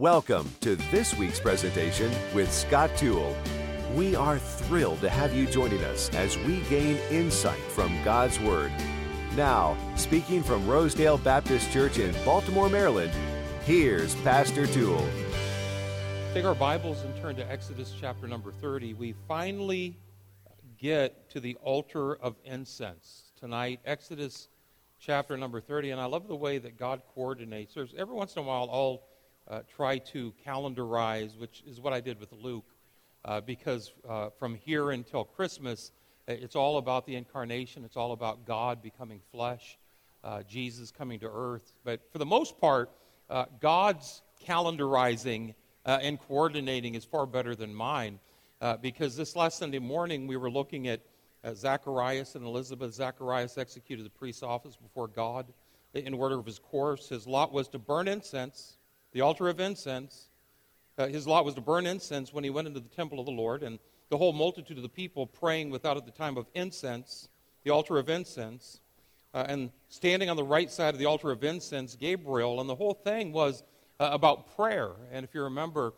Welcome to this week's presentation with Scott Toole. We are thrilled to have you joining us as we gain insight from God's Word. Now, speaking from Rosedale Baptist Church in Baltimore, Maryland, here's Pastor Toole. Take our Bibles and turn to Exodus chapter number 30. We finally get to the altar of incense tonight, Exodus chapter number 30, and I love the way that God coordinates. There's every once in a while, try to calendarize, which is what I did with Luke, because from here until Christmas, it's all about the incarnation. It's all about God becoming flesh, Jesus coming to earth. But for the most part, God's calendarizing and coordinating is far better than mine, because this last Sunday morning, we were looking at Zacharias and Elizabeth. Zacharias executed the priest's office before God in order of his course. His lot was to burn incense, the altar of incense. His lot was to burn incense when he went into the temple of the Lord, and the whole multitude of the people praying without at the time of incense, the altar of incense, and standing on the right side of the altar of incense, Gabriel, and the whole thing was about prayer. And if you remember,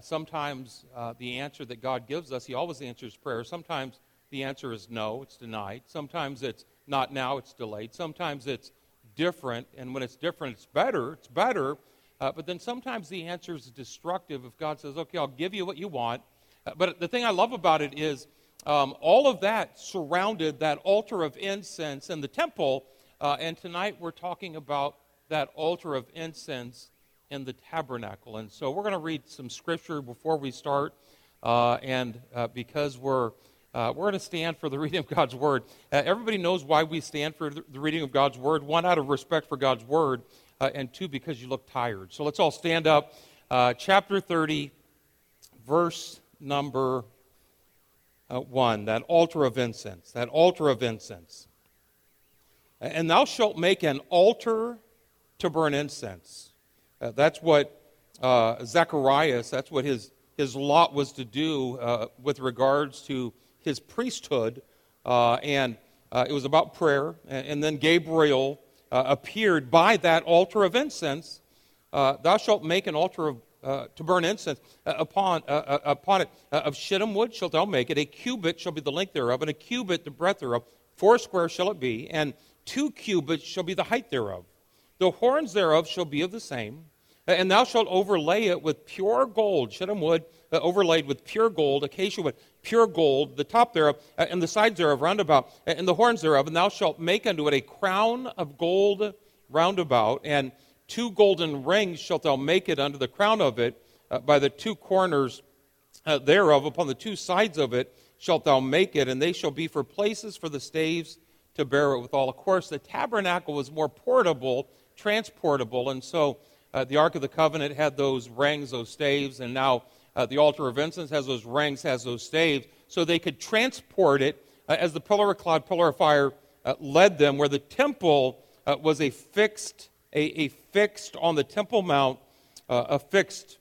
sometimes the answer that God gives us, he always answers prayer. Sometimes the answer is no, it's denied. Sometimes it's not now, it's delayed. Sometimes it's different, and when it's different, it's better. But then sometimes the answer is destructive if God says, okay, I'll give you what you want. But the thing I love about it is all of that surrounded that altar of incense and the temple. And tonight we're talking about that altar of incense in the tabernacle. And so we're going to read some scripture before we start. Because we're going to stand for the reading of God's Word. Everybody knows why we stand for the reading of God's Word. One, out of respect for God's Word. And two, because you look tired. So let's all stand up. Chapter 30, verse number 1, that altar of incense, that altar of incense. And thou shalt make an altar to burn incense. That's what Zacharias, that's what his lot was to do with regards to his priesthood. It was about prayer. And then Gabriel appeared by that altar of incense. Thou shalt make an altar of, to burn incense. Upon it of shittim wood shalt thou make it. A cubit shall be the length thereof, and a cubit the breadth thereof. 4 square shall it be, and 2 cubits shall be the height thereof. The horns thereof shall be of the same. And thou shalt overlay it with pure gold, shittim wood overlaid with pure gold, acacia wood, pure gold, the top thereof, and the sides thereof round about, and the horns thereof, and thou shalt make unto it a crown of gold round about, and 2 golden rings shalt thou make it unto the crown of it, by the 2 corners thereof, upon the 2 sides of it shalt thou make it, and they shall be for places for the staves to bear it withal. Of course, the tabernacle was more portable, transportable, and so the Ark of the Covenant had those rings, those staves, and now the altar of incense has those rings, has those staves, so they could transport it as the pillar of cloud, pillar of fire led them, where the temple was a fixed on the Temple Mount, a fixed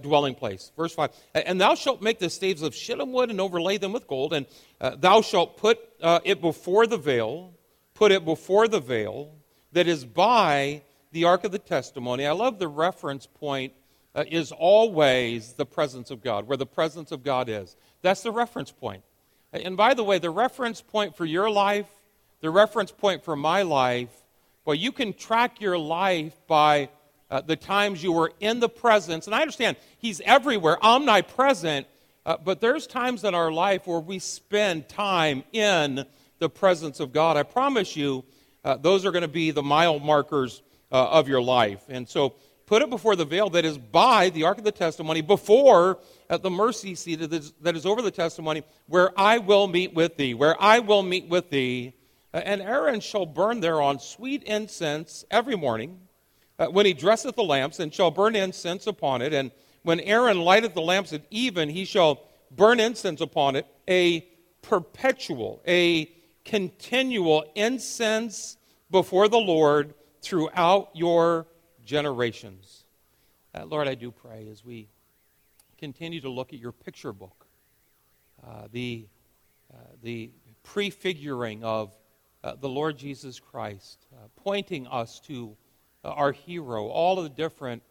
dwelling place. Verse 5, and thou shalt make the staves of shittim wood and overlay them with gold, and thou shalt put it before the veil, that is by the Ark of the Testimony. I love the reference point. Is always the presence of God, where the presence of God is. That's the reference point. And by the way, the reference point for your life, the reference point for my life, well, you can track your life by the times you were in the presence. And I understand he's everywhere, omnipresent, but there's times in our life where we spend time in the presence of God. I promise you, those are going to be the mile markers of your life. And so, put it before the veil that is by the Ark of the Testimony, before at the mercy seat that is over the testimony, where I will meet with thee, And Aaron shall burn thereon sweet incense every morning, when he dresseth the lamps, and shall burn incense upon it. And when Aaron lighteth the lamps at even, he shall burn incense upon it, a perpetual, a continual incense before the Lord throughout your generations. Lord, I do pray as we continue to look at your picture book, the prefiguring of the Lord Jesus Christ, pointing us to our hero, all of the different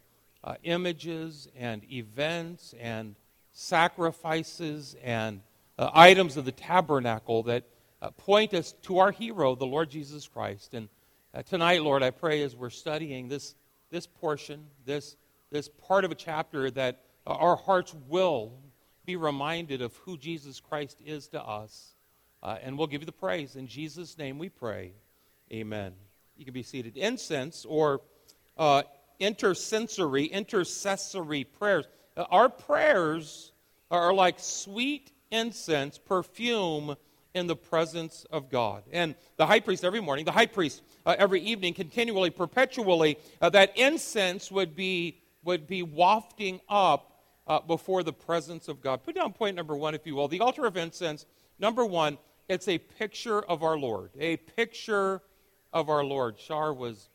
images and events and sacrifices and items of the tabernacle that point us to our hero, the Lord Jesus Christ. And tonight, Lord, I pray as we're studying this portion, this part of a chapter, that our hearts will be reminded of who Jesus Christ is to us. And we'll give you the praise. In Jesus' name we pray. Amen. You can be seated. Incense or intercessory prayers. Our prayers are like sweet incense, perfume in the presence of God. And the high priest every morning, the high priest every evening, continually, perpetually, that incense would be wafting up before the presence of God. Put down point number one, if you will. The altar of incense, number one, it's a picture of our Lord. A picture of our Lord. Shar was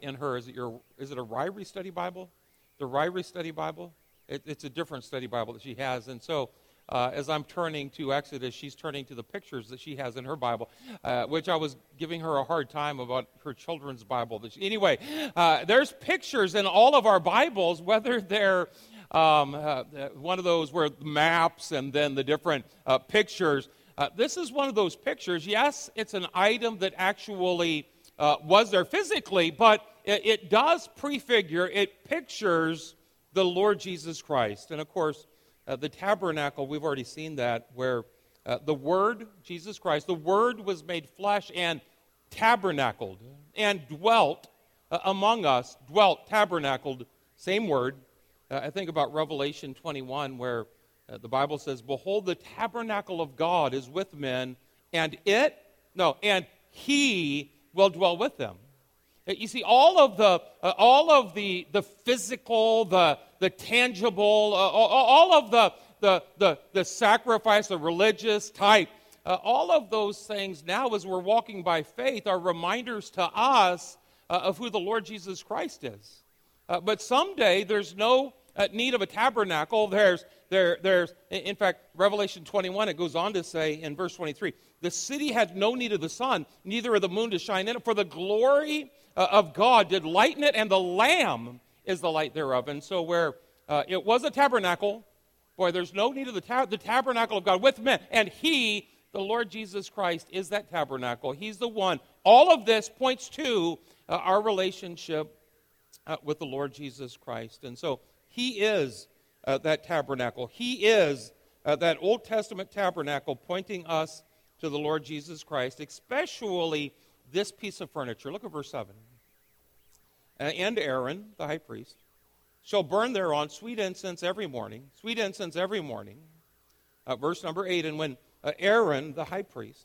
in her, is it a Ryrie study Bible? The Ryrie study Bible? It's a different study Bible that she has. And so as I'm turning to Exodus, she's turning to the pictures that she has in her Bible, which I was giving her a hard time about her children's Bible. Anyway, there's pictures in all of our Bibles, whether they're one of those where maps and then the different pictures. This is one of those pictures. Yes, it's an item that actually was there physically, but it does prefigure, it pictures the Lord Jesus Christ. And of course, the tabernacle, we've already seen that, where the Word, Jesus Christ, the Word was made flesh and tabernacled and dwelt among us, tabernacled, same word. I think about Revelation 21, where the Bible says, "Behold, the tabernacle of God is with men, and He will dwell with them." You see, all of the physical, the tangible, all of the sacrifice, the religious type, all of those things now, as we're walking by faith, are reminders to us of who the Lord Jesus Christ is. But someday there's no need of a tabernacle. There's. In fact, Revelation 21, it goes on to say in verse 23, "The city had no need of the sun, neither of the moon to shine in it, for the glory of God did lighten it, and the Lamb is the light thereof." And so where it was a tabernacle, boy, there's no need of the tabernacle of God with men. And He, the Lord Jesus Christ, is that tabernacle. He's the one. All of this points to our relationship with the Lord Jesus Christ. And so He is that tabernacle. He is that Old Testament tabernacle pointing us to the Lord Jesus Christ, especially this piece of furniture. Look at verse 7. "And Aaron, the high priest, shall burn thereon sweet incense every morning." Verse number 8, "And when Aaron, the high priest,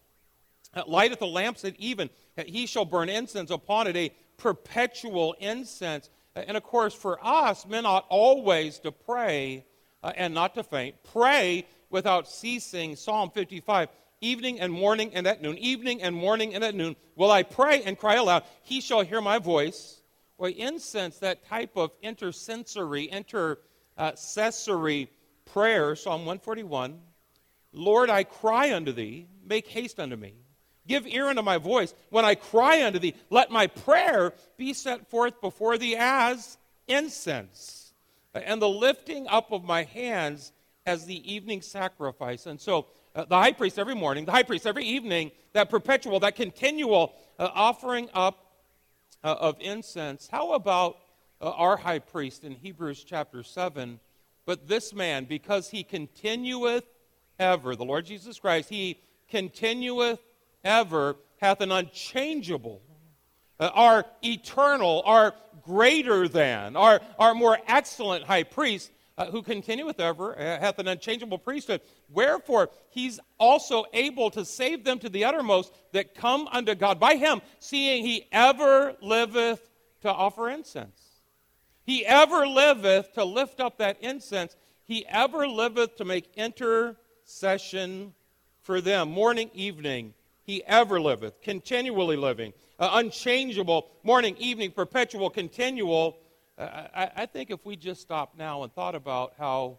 lighteth the lamps at even, he shall burn incense upon it, a perpetual incense." And of course, for us, men ought always to pray and not to faint. "Pray without ceasing," Psalm 55, "evening and morning and at noon, evening and morning and at noon, will I pray and cry aloud. He shall hear my voice." Well, incense, that type of intercessory prayer, Psalm 141, "Lord, I cry unto thee, make haste unto me. Give ear unto my voice when I cry unto thee. Let my prayer be set forth before thee as incense, and the lifting up of my hands as the evening sacrifice." And so the high priest every morning, the high priest every evening, that perpetual, that continual offering up of incense. How about our high priest in Hebrews chapter 7? "But this man, because he continueth ever," the Lord Jesus Christ, "he continueth ever, hath an unchangeable," our eternal, our greater than, our more excellent high priest, "who continueth ever, hath an unchangeable priesthood. Wherefore, he's also able to save them to the uttermost that come unto God by him, seeing he ever liveth to offer incense." He ever liveth to lift up that incense. He ever liveth to make intercession for them. Morning, evening, he ever liveth, continually living, unchangeable, morning, evening, perpetual, continual. I think if we just stopped now and thought about how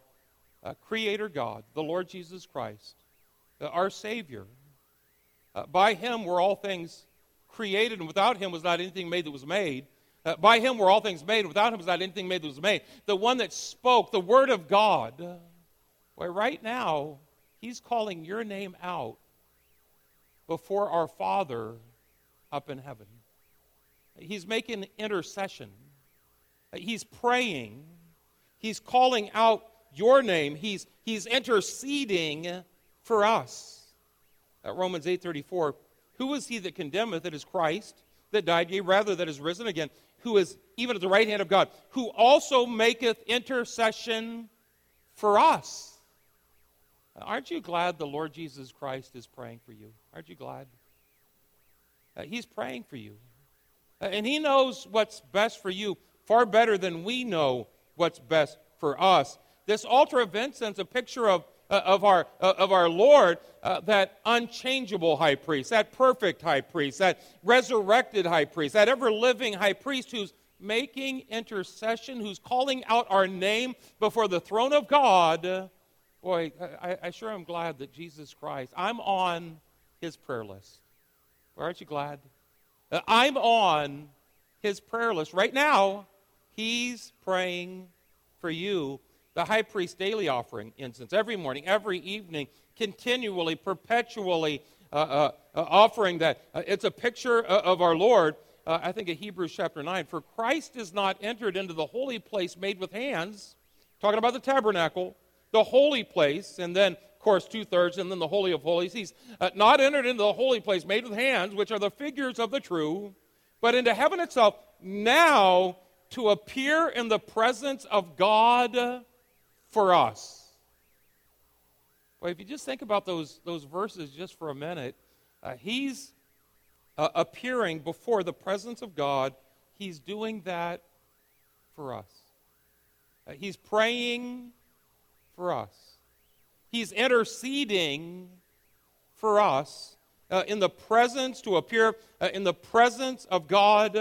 Creator God, the Lord Jesus Christ, our Savior, by Him were all things created, and without Him was not anything made that was made. By him were all things made. Without him was not anything made that was made. The one that spoke, the word of God. Boy, right now, he's calling your name out before our Father up in heaven. He's making intercession. He's praying. He's calling out your name. He's interceding for us. Romans 8:34, who is he that condemneth? It is Christ that died, yea, rather that is risen again, who is even at the right hand of God, who also maketh intercession for us. Aren't you glad the Lord Jesus Christ is praying for you? Aren't you glad? He's praying for you. And he knows what's best for you far better than we know what's best for us. This altar of incense, a picture of our Lord, that unchangeable high priest, that perfect high priest, that resurrected high priest, that ever-living high priest who's making intercession, who's calling out our name before the throne of God. Boy, I sure am glad that Jesus Christ, I'm on his prayer list. Aren't you glad? I'm on his prayer list. Right now, he's praying for you. The high priest daily offering incense, every morning, every evening, continually, perpetually offering that. It's a picture of our Lord, I think of Hebrews chapter 9. For Christ is not entered into the holy place made with hands, talking about the tabernacle, the holy place, and then, of course, two-thirds, and then the Holy of Holies. He's not entered into the holy place made with hands, which are the figures of the true, but into heaven itself, now to appear in the presence of God for us. Boy, if you just think about those verses just for a minute, he's appearing before the presence of God. He's doing that for us. He's praying for us. He's interceding for us in the presence, to appear in the presence of God.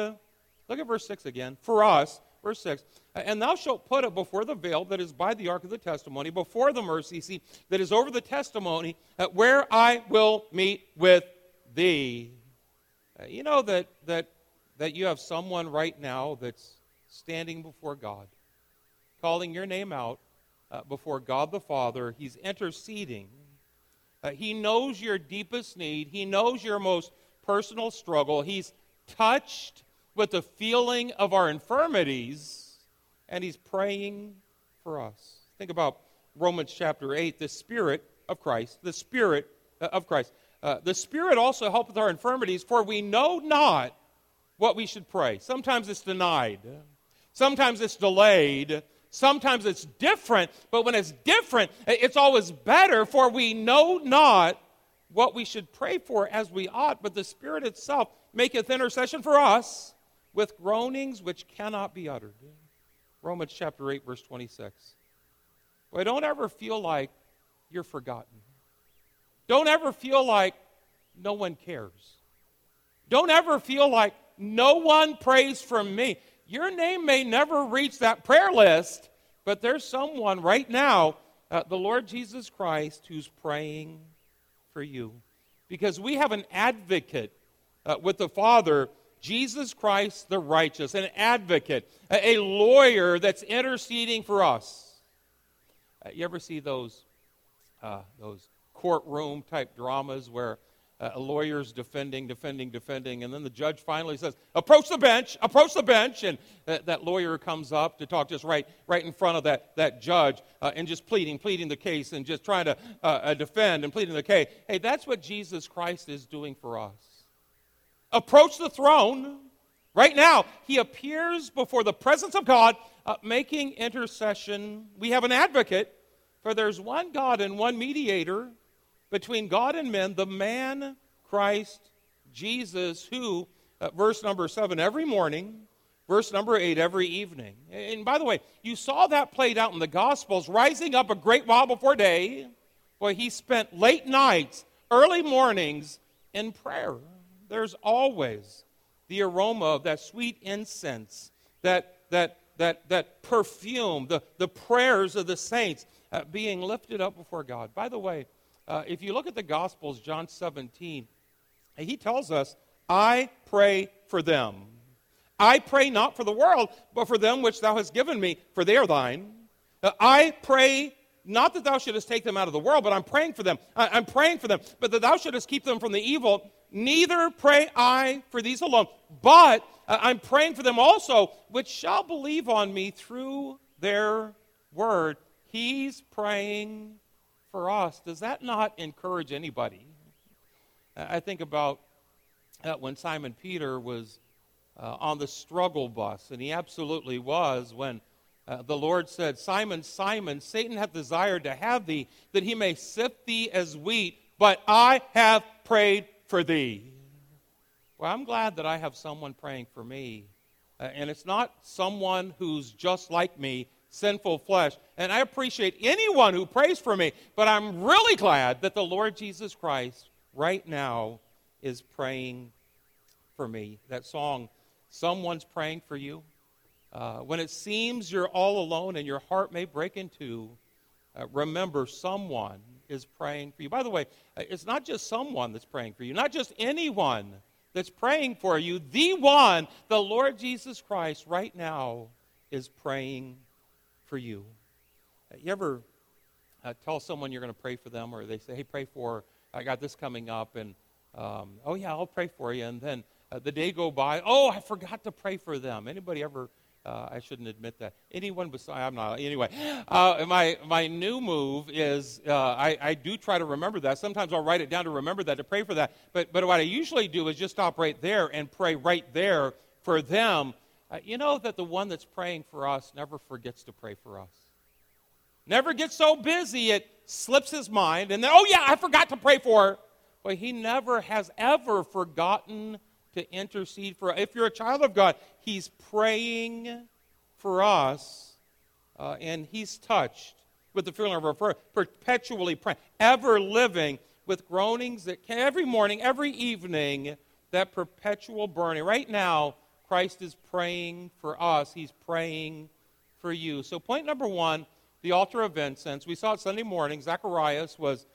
Look at verse 6 again. For us, verse 6, and thou shalt put it before the veil that is by the ark of the testimony, before the mercy seat that is over the testimony, where I will meet with thee. You know that you have someone right now that's standing before God, calling your name out before God the Father. He's interceding. He knows your deepest need. He knows your most personal struggle. He's touched with the feeling of our infirmities, and he's praying for us. Think about Romans chapter 8, the Spirit of Christ, the Spirit of Christ. The Spirit also helpeth our infirmities, for we know not what we should pray. Sometimes it's denied. Sometimes it's delayed. Sometimes it's different, but when it's different, it's always better, for we know not what we should pray for as we ought, but the Spirit itself maketh intercession for us with groanings which cannot be uttered. Romans chapter 8, verse 26. Well, don't ever feel like you're forgotten. Don't ever feel like no one cares. Don't ever feel like no one prays for me. Your name may never reach that prayer list, but there's someone right now, the Lord Jesus Christ, who's praying for you. Because we have an advocate with the Father, Jesus Christ the righteous, an advocate, a lawyer that's interceding for us. You ever see those courtroom type dramas where a lawyer's defending, and then the judge finally says, approach the bench, and that lawyer comes up to talk just right in front of that judge, and just pleading the case, and just trying to defend and pleading the case. Hey, that's what Jesus Christ is doing for us. Approach the throne. Right now, he appears before the presence of God, making intercession. We have an advocate, for there's one God and one mediator between God and men, the man Christ Jesus, who, verse number 7, every morning, verse number 8, every evening. And by the way, you saw that played out in the Gospels, rising up a great while before day, where he spent late nights, early mornings in prayer. There's always the aroma of that sweet incense, that perfume, the prayers of the saints being lifted up before God. By the way, if you look at the Gospels, John 17, he tells us, I pray for them. I pray not for the world, but for them which thou hast given me, for they are thine. I pray not that thou shouldest take them out of the world, but I'm praying for them. I'm praying for them, but that thou shouldest keep them from the evil. Neither pray I for these alone, but I'm praying for them also, which shall believe on me through their word. He's praying for us. Does that not encourage anybody? I think about when Simon Peter was on the struggle bus, and he absolutely was, when the Lord said, Simon, Simon, Satan hath desired to have thee, that he may sift thee as wheat, but I have prayed for thee. Well, I'm glad that I have someone praying for me, and it's not someone who's just like me, sinful flesh, and I appreciate anyone who prays for me, but I'm really glad that the Lord Jesus Christ right now is praying for me. That song, Someone's Praying for You. When it seems you're all alone and your heart may break in two, remember someone is praying for you. By the way, it's not just someone that's praying for you, not just anyone that's praying for you. The one, the Lord Jesus Christ, right now is praying for you. You ever tell someone you're going to pray for them, or they say, hey, pray for, I got this coming up, and oh yeah, I'll pray for you, and then the day go by, oh, I forgot to pray for them. Anybody ever, I shouldn't admit that. Anyone besides, I'm not, anyway. My new move is I do try to remember that. Sometimes I'll write it down to remember that, to pray for that. But what I usually do is just stop right there and pray right there for them. You know that the one that's praying for us never forgets to pray for us. Never gets so busy it slips his mind, and then, oh yeah, I forgot to pray for her. Well, he never has ever forgotten to intercede for us. If you're a child of God, he's praying for us, and he's touched with the feeling of perpetually praying, ever living with groanings that can, every morning, every evening, that perpetual burning. Right now, Christ is praying for us. He's praying for you. So point number one, the altar of incense. We saw it Sunday morning. Zacharias was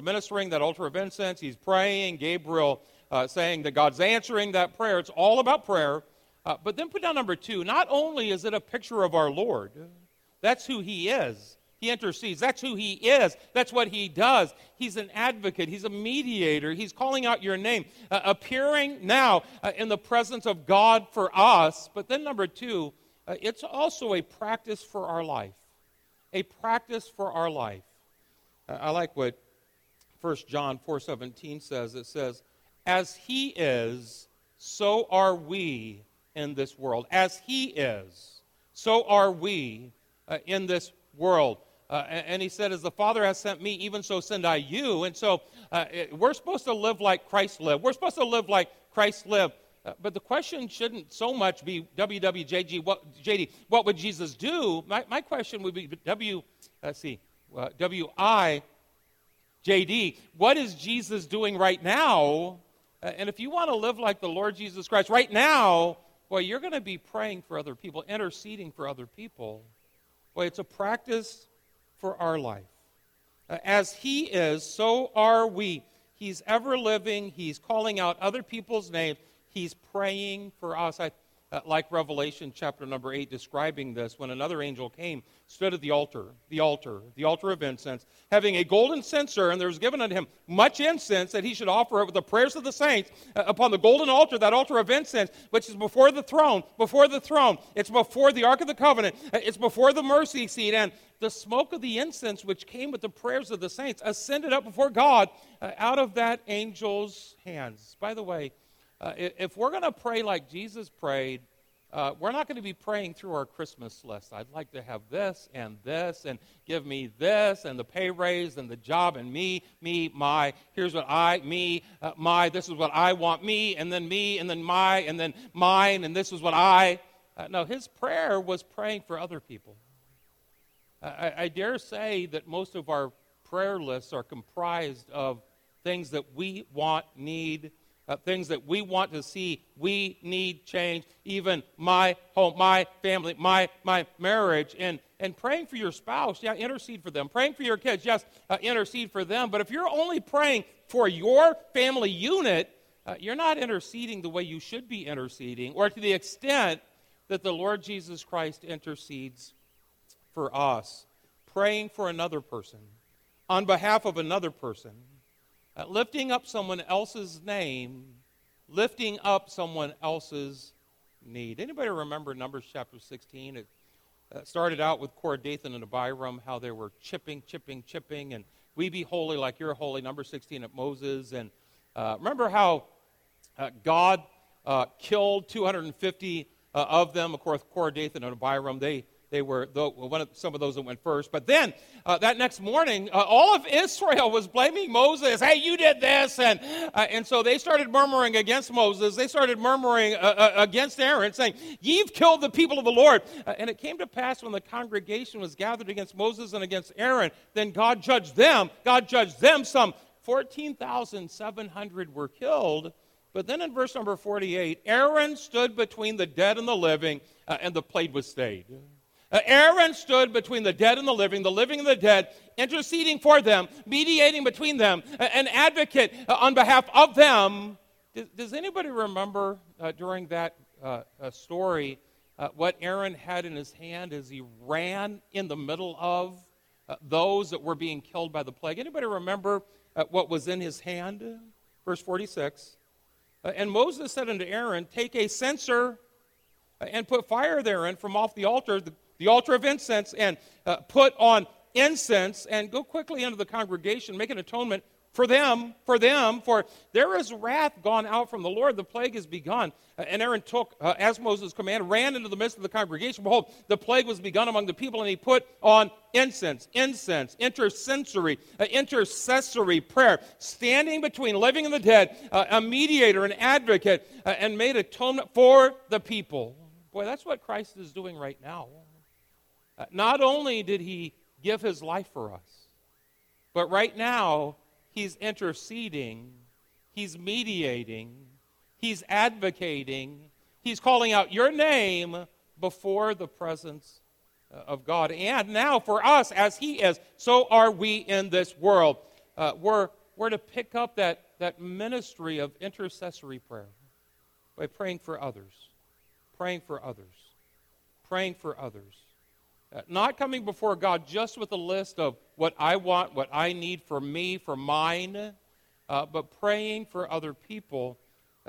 ministering that altar of incense. He's praying. Gabriel saying that God's answering that prayer. It's all about prayer. But then put down number two. Not only is it a picture of our Lord, that's who he is. He intercedes. That's who he is. That's what he does. He's an advocate. He's a mediator. He's calling out your name, appearing now in the presence of God for us. But then number two, it's also a practice for our life. A practice for our life. I like what 1 John 4:17 says. It says, as he is, so are we in this world. As he is, so are we in this world. And he said, as the Father has sent me, even so send I you. And so we're supposed to live like Christ lived. We're supposed to live like Christ lived. But the question shouldn't so much be, WWJD, what would Jesus do? My question would be, WIJD, what is Jesus doing right now? And if you want to live like the Lord Jesus Christ right now, boy, you're going to be praying for other people, interceding for other people. Boy, it's a practice for our life. As he is, so are we. He's ever living. He's calling out other people's names. He's praying for us. I like Revelation chapter number 8 describing this, when another angel came, stood at the altar of incense, having a golden censer, and there was given unto him much incense, that he should offer it with the prayers of the saints upon the golden altar, that altar of incense, which is before the throne. It's before the Ark of the Covenant. It's before the mercy seat, and the smoke of the incense, which came with the prayers of the saints, ascended up before God out of that angel's hands. By the way, if we're going to pray like Jesus prayed, we're not going to be praying through our Christmas list. I'd like to have this and this, and give me this, and the pay raise, and the job, and me, my. Here's what I, me, my. This is what I want, me, and then me, and then my, and then mine, and this is what I. No, his prayer was praying for other people. I dare say that most of our prayer lists are comprised of things that we want, need, things that we want to see, we need change, even my home, my family, my marriage. And praying for your spouse, yeah, intercede for them. Praying for your kids, yes, intercede for them. But if you're only praying for your family unit, You're not interceding the way you should be interceding, or to the extent that the Lord Jesus Christ intercedes for us, praying for another person, on behalf of another person, lifting up someone else's name, lifting up someone else's need. Anybody remember Numbers chapter 16? It started out with Korah, Dathan, and Abiram, how they were chipping, and we be holy like you're holy, Numbers 16 at Moses. And remember how God killed 250 of them, of course, Korah, Dathan, and Abiram. They were some of those that went first. But then that next morning, all of Israel was blaming Moses. Hey, you did this. And so they started murmuring against Moses. They started murmuring against Aaron, saying, "Ye've killed the people of the Lord." And it came to pass when the congregation was gathered against Moses and against Aaron, then God judged them. God judged them. Some 14,700 were killed. But then in verse number 48, Aaron stood between the dead and the living, and the plague was stayed. Aaron stood between the dead and the living and the dead, interceding for them, mediating between them, an advocate on behalf of them. Does anybody remember during that story what Aaron had in his hand as he ran in the middle of those that were being killed by the plague? Anybody remember what was in his hand? Verse 46, and Moses said unto Aaron, "Take a censer and put fire therein from off the altar, the altar of incense, and put on incense, and go quickly into the congregation, make an atonement for them, for there is wrath gone out from the Lord, the plague is begun." And Aaron took, as Moses commanded, ran into the midst of the congregation. Behold, the plague was begun among the people, and he put on incense, intercessory prayer, standing between living and the dead, a mediator, an advocate, and made atonement for the people. Boy, that's what Christ is doing right now. Not only did he give his life for us, but right now he's interceding, he's mediating, he's advocating, he's calling out your name before the presence of God. And now for us, as he is, so are we in this world. We're to pick up that ministry of intercessory prayer by praying for others. Not coming before God just with a list of what I want, what I need for me, for mine, but praying for other people.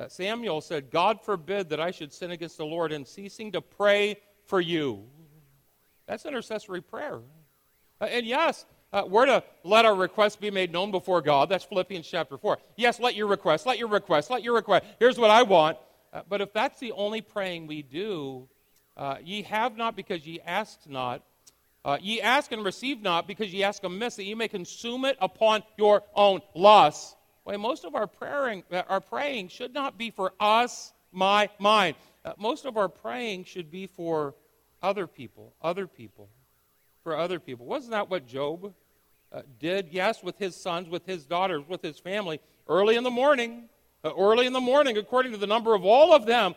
Samuel said, "God forbid that I should sin against the Lord in ceasing to pray for you." That's intercessory prayer. And yes, we're to let our requests be made known before God. That's Philippians chapter 4. Yes, let your request. Here's what I want. But if that's the only praying we do, ye have not because ye ask not. Ye ask and receive not because ye ask amiss, that ye may consume it upon your own lust. Well, most of our praying should not be for us, my mind. Most of our praying should be for other people. Wasn't that what Job did? Yes, with his sons, with his daughters, with his family, early in the morning, according to the number of all of them.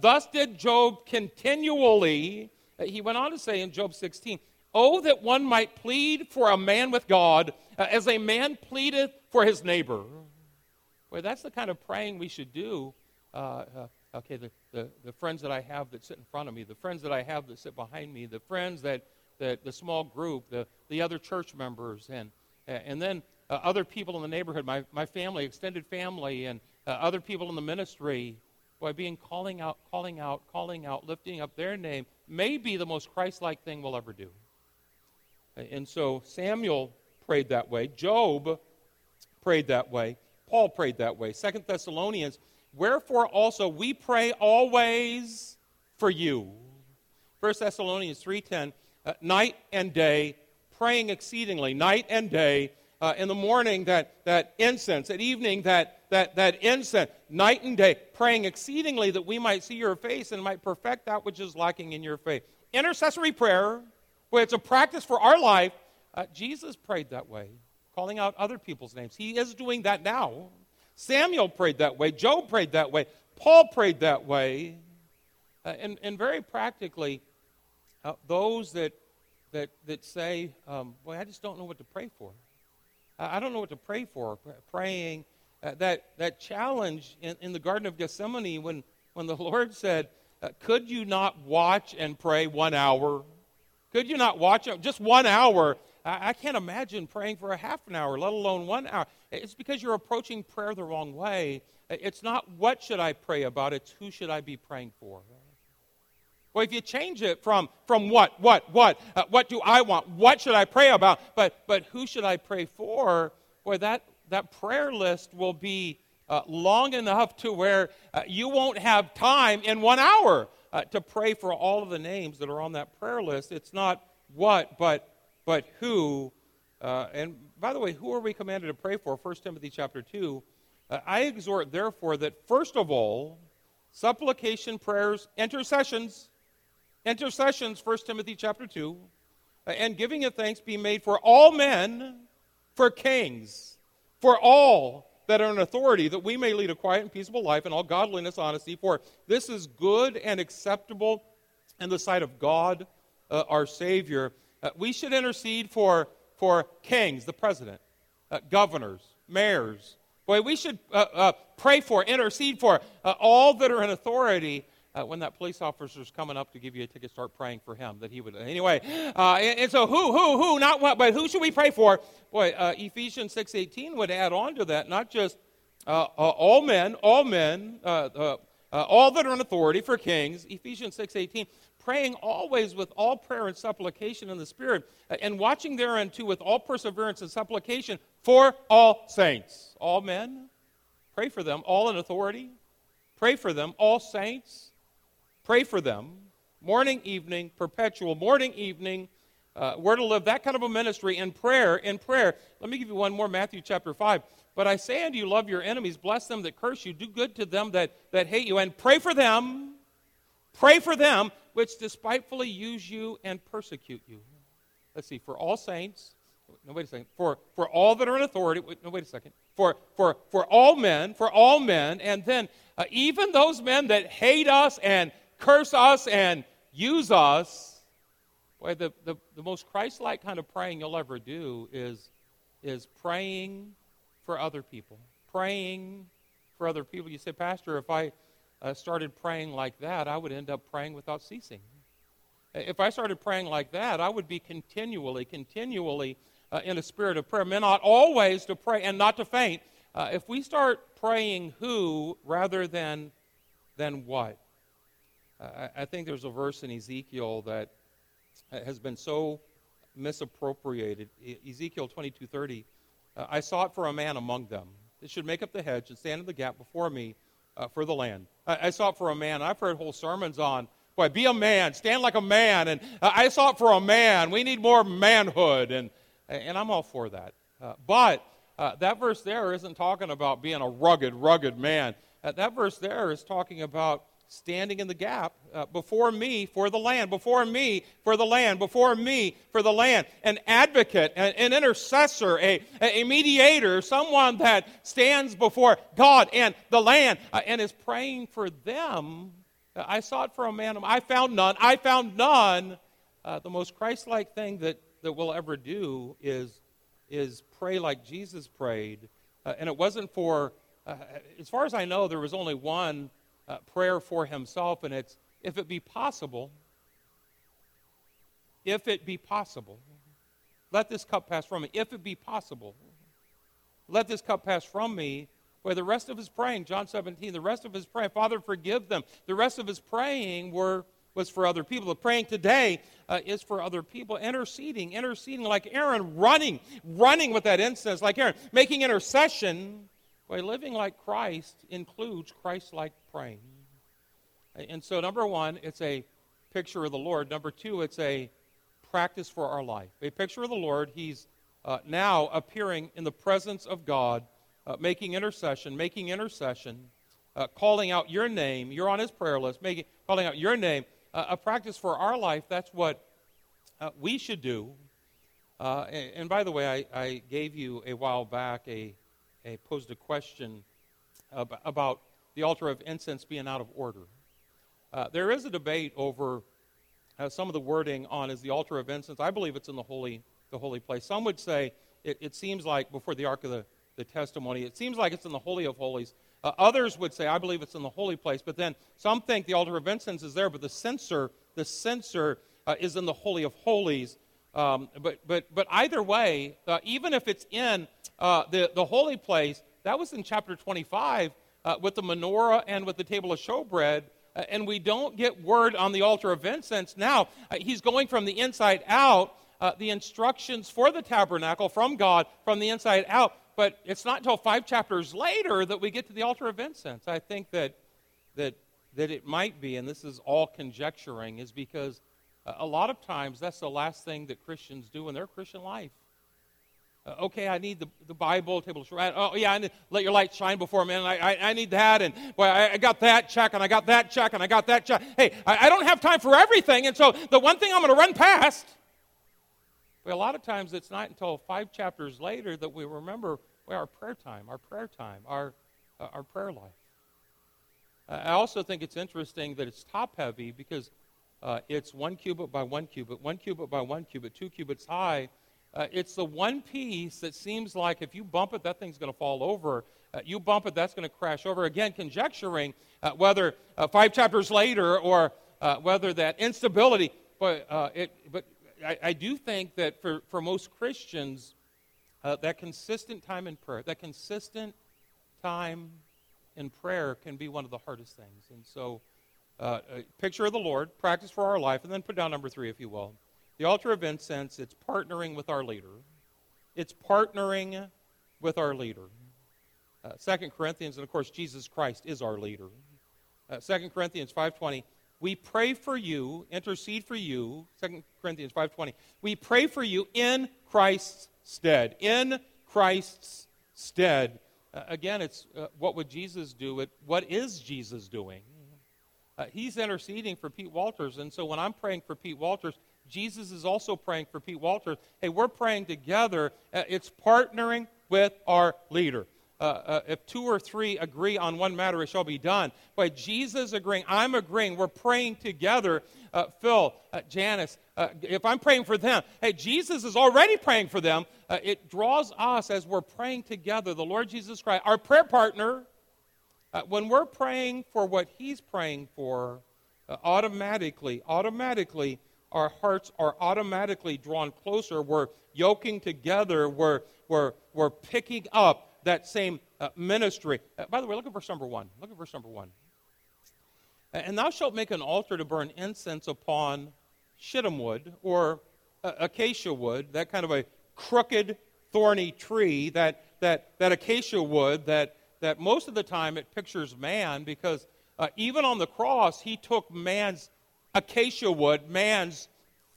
Thus did Job continually. He went on to say in Job 16, "Oh, that one might plead for a man with God, as a man pleadeth for his neighbor." Well, that's the kind of praying we should do. The friends that I have that sit in front of me, the friends that I have that sit behind me, the friends that the small group, the other church members, and then other people in the neighborhood, my family, extended family, and other people in the ministry. By being calling out, lifting up their name may be the most Christ-like thing we'll ever do. And so Samuel prayed that way. Job prayed that way. Paul prayed that way. 2 Thessalonians, "Wherefore also we pray always for you." 1 Thessalonians 3:10, "Night and day, praying exceedingly, night and day, in the morning that incense, at evening that incense, night and day, praying exceedingly that we might see your face and might perfect that which is lacking in your faith." Intercessory prayer, where it's a practice for our life. Jesus prayed that way, calling out other people's names. He is doing that now. Samuel prayed that way. Job prayed that way. Paul prayed that way. And very practically, those that say, "Boy, I just don't know what to pray for. Praying that challenge in the Garden of Gethsemane when the Lord said, could you not watch and pray 1 hour? Could you not watch just 1 hour? I can't imagine praying for a half an hour, let alone 1 hour. It's because you're approaching prayer the wrong way. It's not what should I pray about, it's who should I be praying for. Well, if you change it from what do I want, what should I pray about, but who should I pray for, boy, that prayer list will be long enough to where you won't have time in 1 hour to pray for all of the names that are on that prayer list. It's not what, but who. And by the way, who are we commanded to pray for? 1 Timothy chapter 2. I exhort, therefore, that first of all, supplication, prayers, intercessions, 1 Timothy chapter 2, and giving of thanks be made for all men, for kings, for all that are in authority, that we may lead a quiet and peaceable life in all godliness, honesty, for this is good and acceptable in the sight of God, our Savior. We should intercede for kings, the president, governors, mayors. Boy, we should pray for, intercede for all that are in authority. When that police officer's coming up to give you a ticket, start praying for him, that he would. Anyway, and so who, not what, but who should we pray for? Boy, Ephesians 6:18 would add on to that, not just all men, all that are in authority, for kings. Ephesians 6:18, praying always with all prayer and supplication in the Spirit, and watching thereunto with all perseverance and supplication for all saints. All men, pray for them, all in authority, pray for them, all saints. Pray for them, morning, evening, perpetual, morning, evening. We're to live that kind of a ministry in prayer, in prayer. Let me give you one more, Matthew chapter 5. But I say unto you, love your enemies, bless them that curse you, do good to them that hate you, and pray for them which despitefully use you and persecute you. Let's see, for all saints, no, wait a second, for all that are in authority, no, wait a second, for all men, and then even those men that hate us and curse us and use us. Boy, the most Christ-like kind of praying you'll ever do is praying for other people. Praying for other people. You say, Pastor, if I started praying like that, I would end up praying without ceasing. If I started praying like that, I would be continually in a spirit of prayer. Men ought always to pray and not to faint. If we start praying who rather than what, I think there's a verse in Ezekiel that has been so misappropriated. Ezekiel 22:30, I sought for a man among them that should make up the hedge and stand in the gap before me for the land. I sought for a man. I've heard whole sermons on, boy, be a man, stand like a man, and I sought for a man. We need more manhood, and I'm all for that. But that verse there isn't talking about being a rugged man. That verse there is talking about standing in the gap before me for the land, before me for the land, before me for the land. An advocate, an intercessor, a mediator, someone that stands before God and the land and is praying for them. I sought for a man, I found none. The most Christ-like thing that we'll ever do is pray like Jesus prayed. And it wasn't for, as far as I know, there was only one prayer for himself, and it's, if it be possible, let this cup pass from me. If it be possible, let this cup pass from me. Where the rest of his praying, John 17, the rest of his praying, Father, forgive them. The rest of his praying was for other people. The praying today is for other people. Interceding like Aaron, running with that incense, like Aaron, making intercession. By living like Christ includes Christ-like praying. And so, number one, it's a picture of the Lord. Number two, it's a practice for our life. A picture of the Lord. He's now appearing in the presence of God, making intercession, calling out your name. You're on his prayer list, calling out your name. A practice for our life, that's what we should do. And by the way, I gave you a while back, I posed a question about the altar of incense being out of order. There is a debate over some of the wording on, is the altar of incense, I believe it's in the holy place. Some would say it seems like before the Ark of the the testimony. It seems like it's in the Holy of Holies. Others would say, I believe it's in the holy place, but then some think the altar of incense is there, but the censer is in the Holy of Holies. But either way, even if it's in the holy place, that was in chapter 25 with the menorah and with the table of showbread, and we don't get word on the altar of incense. Now, he's going from the inside out, the instructions for the tabernacle from God from the inside out. But it's not until 5 chapters later that we get to the altar of incense. I think that it might be, and this is all conjecturing, is because a lot of times that's the last thing that Christians do in their Christian life. Okay, I need the Bible, table of showbread. Oh, yeah, I need, let your light shine before me. And I need that, and boy, I got that check, and I got that check, and I got that check. Hey, I don't have time for everything, and so the one thing I'm going to run past. But a lot of times it's not until 5 chapters later that we remember our prayer time, our prayer life. I also think it's interesting that it's top-heavy because it's 1 cubit by 1 cubit, 2 cubits high. It's the one piece that seems like if you bump it, that thing's going to fall over. You bump it, that's going to crash over. Again, conjecturing whether 5 chapters later or whether that instability. But I do think that for most Christians, that consistent time in prayer, can be one of the hardest things. And so, a picture of the Lord, practice for our life, and then put down number 3, if you will. The altar of incense, it's partnering with our leader. 2 Corinthians, and of course, Jesus Christ is our leader. 2 Corinthians 5:20. We pray for you, intercede for you, 2 Corinthians 5:20. We pray for you in Christ's stead. In Christ's stead. Again, it's what would Jesus do? What is Jesus doing? He's interceding for Pete Walters, and so when I'm praying for Pete Walters, Jesus is also praying for Pete Walters. Hey, we're praying together. It's partnering with our leader. If 2 or 3 agree on one matter, it shall be done. But Jesus agreeing, I'm agreeing, we're praying together. Phil, Janice, if I'm praying for them, hey, Jesus is already praying for them. It draws us as we're praying together, the Lord Jesus Christ, our prayer partner. When we're praying for what he's praying for, automatically, our hearts are automatically drawn closer. We're yoking together. We're picking up that same ministry. By the way, look at verse number 1. And thou shalt make an altar to burn incense upon shittim wood or acacia wood, that kind of a crooked, thorny tree, that acacia wood that most of the time it pictures man, because even on the cross, he took man's acacia wood, man's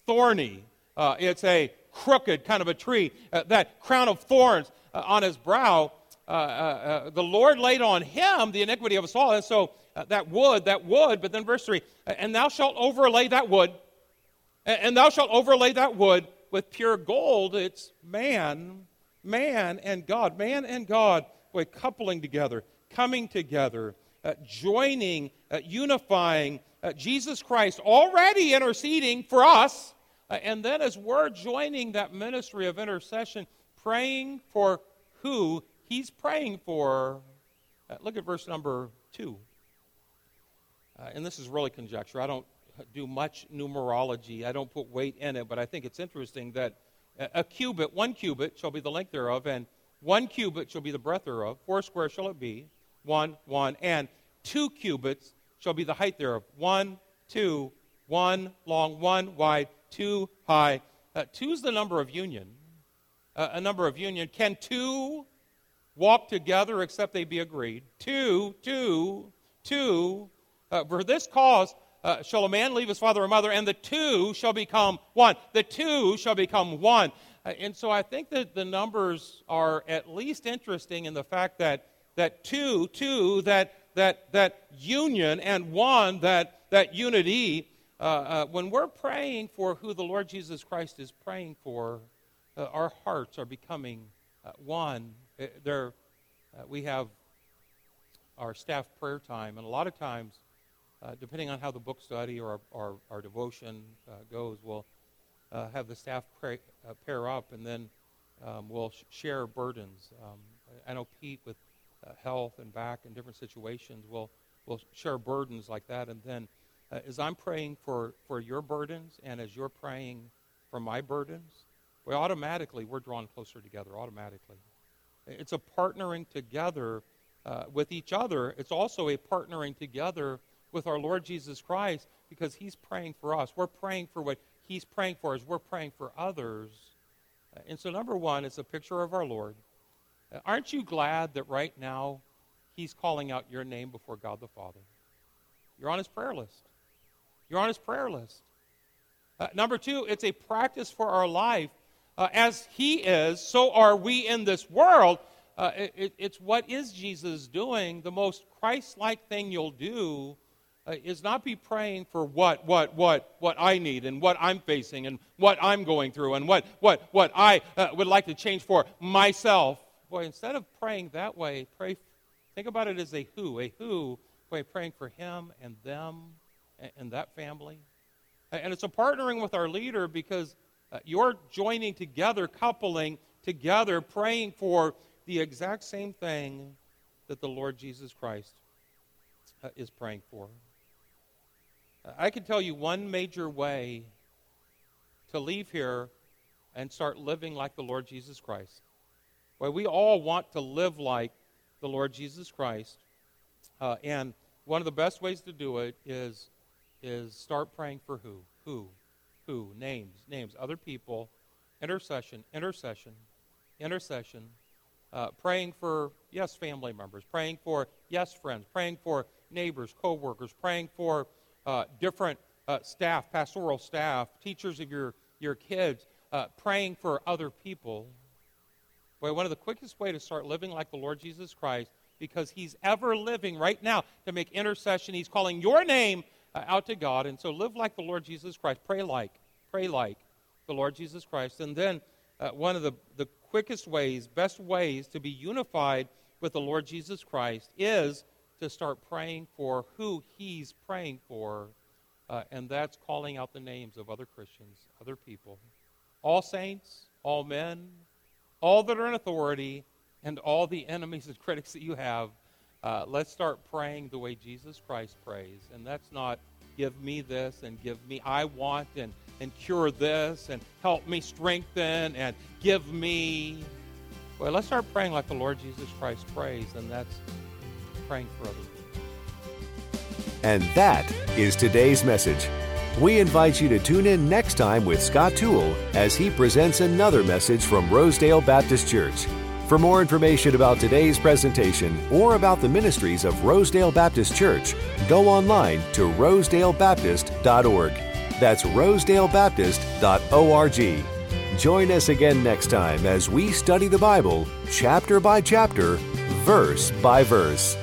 thorny. It's a crooked kind of a tree, that crown of thorns on his brow. The Lord laid on him the iniquity of us all. And so that wood, but then verse 3, and thou shalt overlay that wood, with pure gold. It's man and God, we're coupling together, coming together, joining, unifying, Jesus Christ already interceding for us, and then as we're joining that ministry of intercession, praying for who he's praying for. Look at verse number 2. And this is really conjecture. I don't do much numerology. I don't put weight in it, but I think it's interesting that 1 cubit shall be the length thereof, and 1 cubit shall be the breadth thereof. 4 square shall it be, 1, 1. And 2 cubits shall be the height thereof. 1, 2, 1 long, 1 wide, 2 high. 2's the number of union. A number of union. Can 2 walk together except they be agreed? 2, 2, 2. For this cause shall a man leave his father and mother, and the 2 shall become 1. The 2 shall become 1. And so I think that the numbers are at least interesting in the fact that 2, that union, and 1, that unity. When we're praying for who the Lord Jesus Christ is praying for, our hearts are becoming one. We have our staff prayer time, and a lot of times, depending on how the book study or our devotion goes, we'll have the staff pair up, and then we'll share burdens. I know Pete with health and back and different situations will share burdens like that. And then as I'm praying for your burdens and as you're praying for my burdens, we automatically, we're drawn closer together automatically. It's a partnering together with each other. It's also a partnering together with our Lord Jesus Christ, because he's praying for us. We're praying for what he's praying for us. We're praying for others. And so number one, it's a picture of our Lord. Aren't you glad that right now he's calling out your name before God the Father? You're on his prayer list. You're on his prayer list. Number two, it's a practice for our life. As he is, so are we in this world. It's what is Jesus doing? The most Christ-like thing you'll do is not be praying for what I need and what I'm facing and what I'm going through and what I would like to change for myself. Boy, instead of praying that way, think about it as a who, boy, praying for him and them and that family. And it's a partnering with our leader, because you're joining together, coupling together, praying for the exact same thing that the Lord Jesus Christ is praying for. I can tell you one major way to leave here and start living like the Lord Jesus Christ. Well, we all want to live like the Lord Jesus Christ, and one of the best ways to do it is start praying for who, names, other people, intercession, praying for, yes, family members, praying for, yes, friends, praying for neighbors, co-workers, praying for different staff, pastoral staff, teachers of your kids, praying for other people. Boy, one of the quickest ways to start living like the Lord Jesus Christ, because he's ever living right now to make intercession. He's calling your name out to God. And so live like the Lord Jesus Christ. Pray like the Lord Jesus Christ. And then one of the quickest ways, best ways to be unified with the Lord Jesus Christ is to start praying for who he's praying for, and that's calling out the names of other Christians, other people, all saints, all men, all that are in authority, and all the enemies and critics that you have. Let's start praying the way Jesus Christ prays. And that's not give me this and give me I want and cure this and help me strengthen and give me. Well, let's start praying like the Lord Jesus Christ prays, and that's praying for others. And that is today's message. We invite you to tune in next time with Scott Toole as he presents another message from Rosedale Baptist Church. For more information about today's presentation or about the ministries of Rosedale Baptist Church, go online to rosedalebaptist.org. That's rosedalebaptist.org. Join us again next time as we study the Bible, chapter by chapter, verse by verse.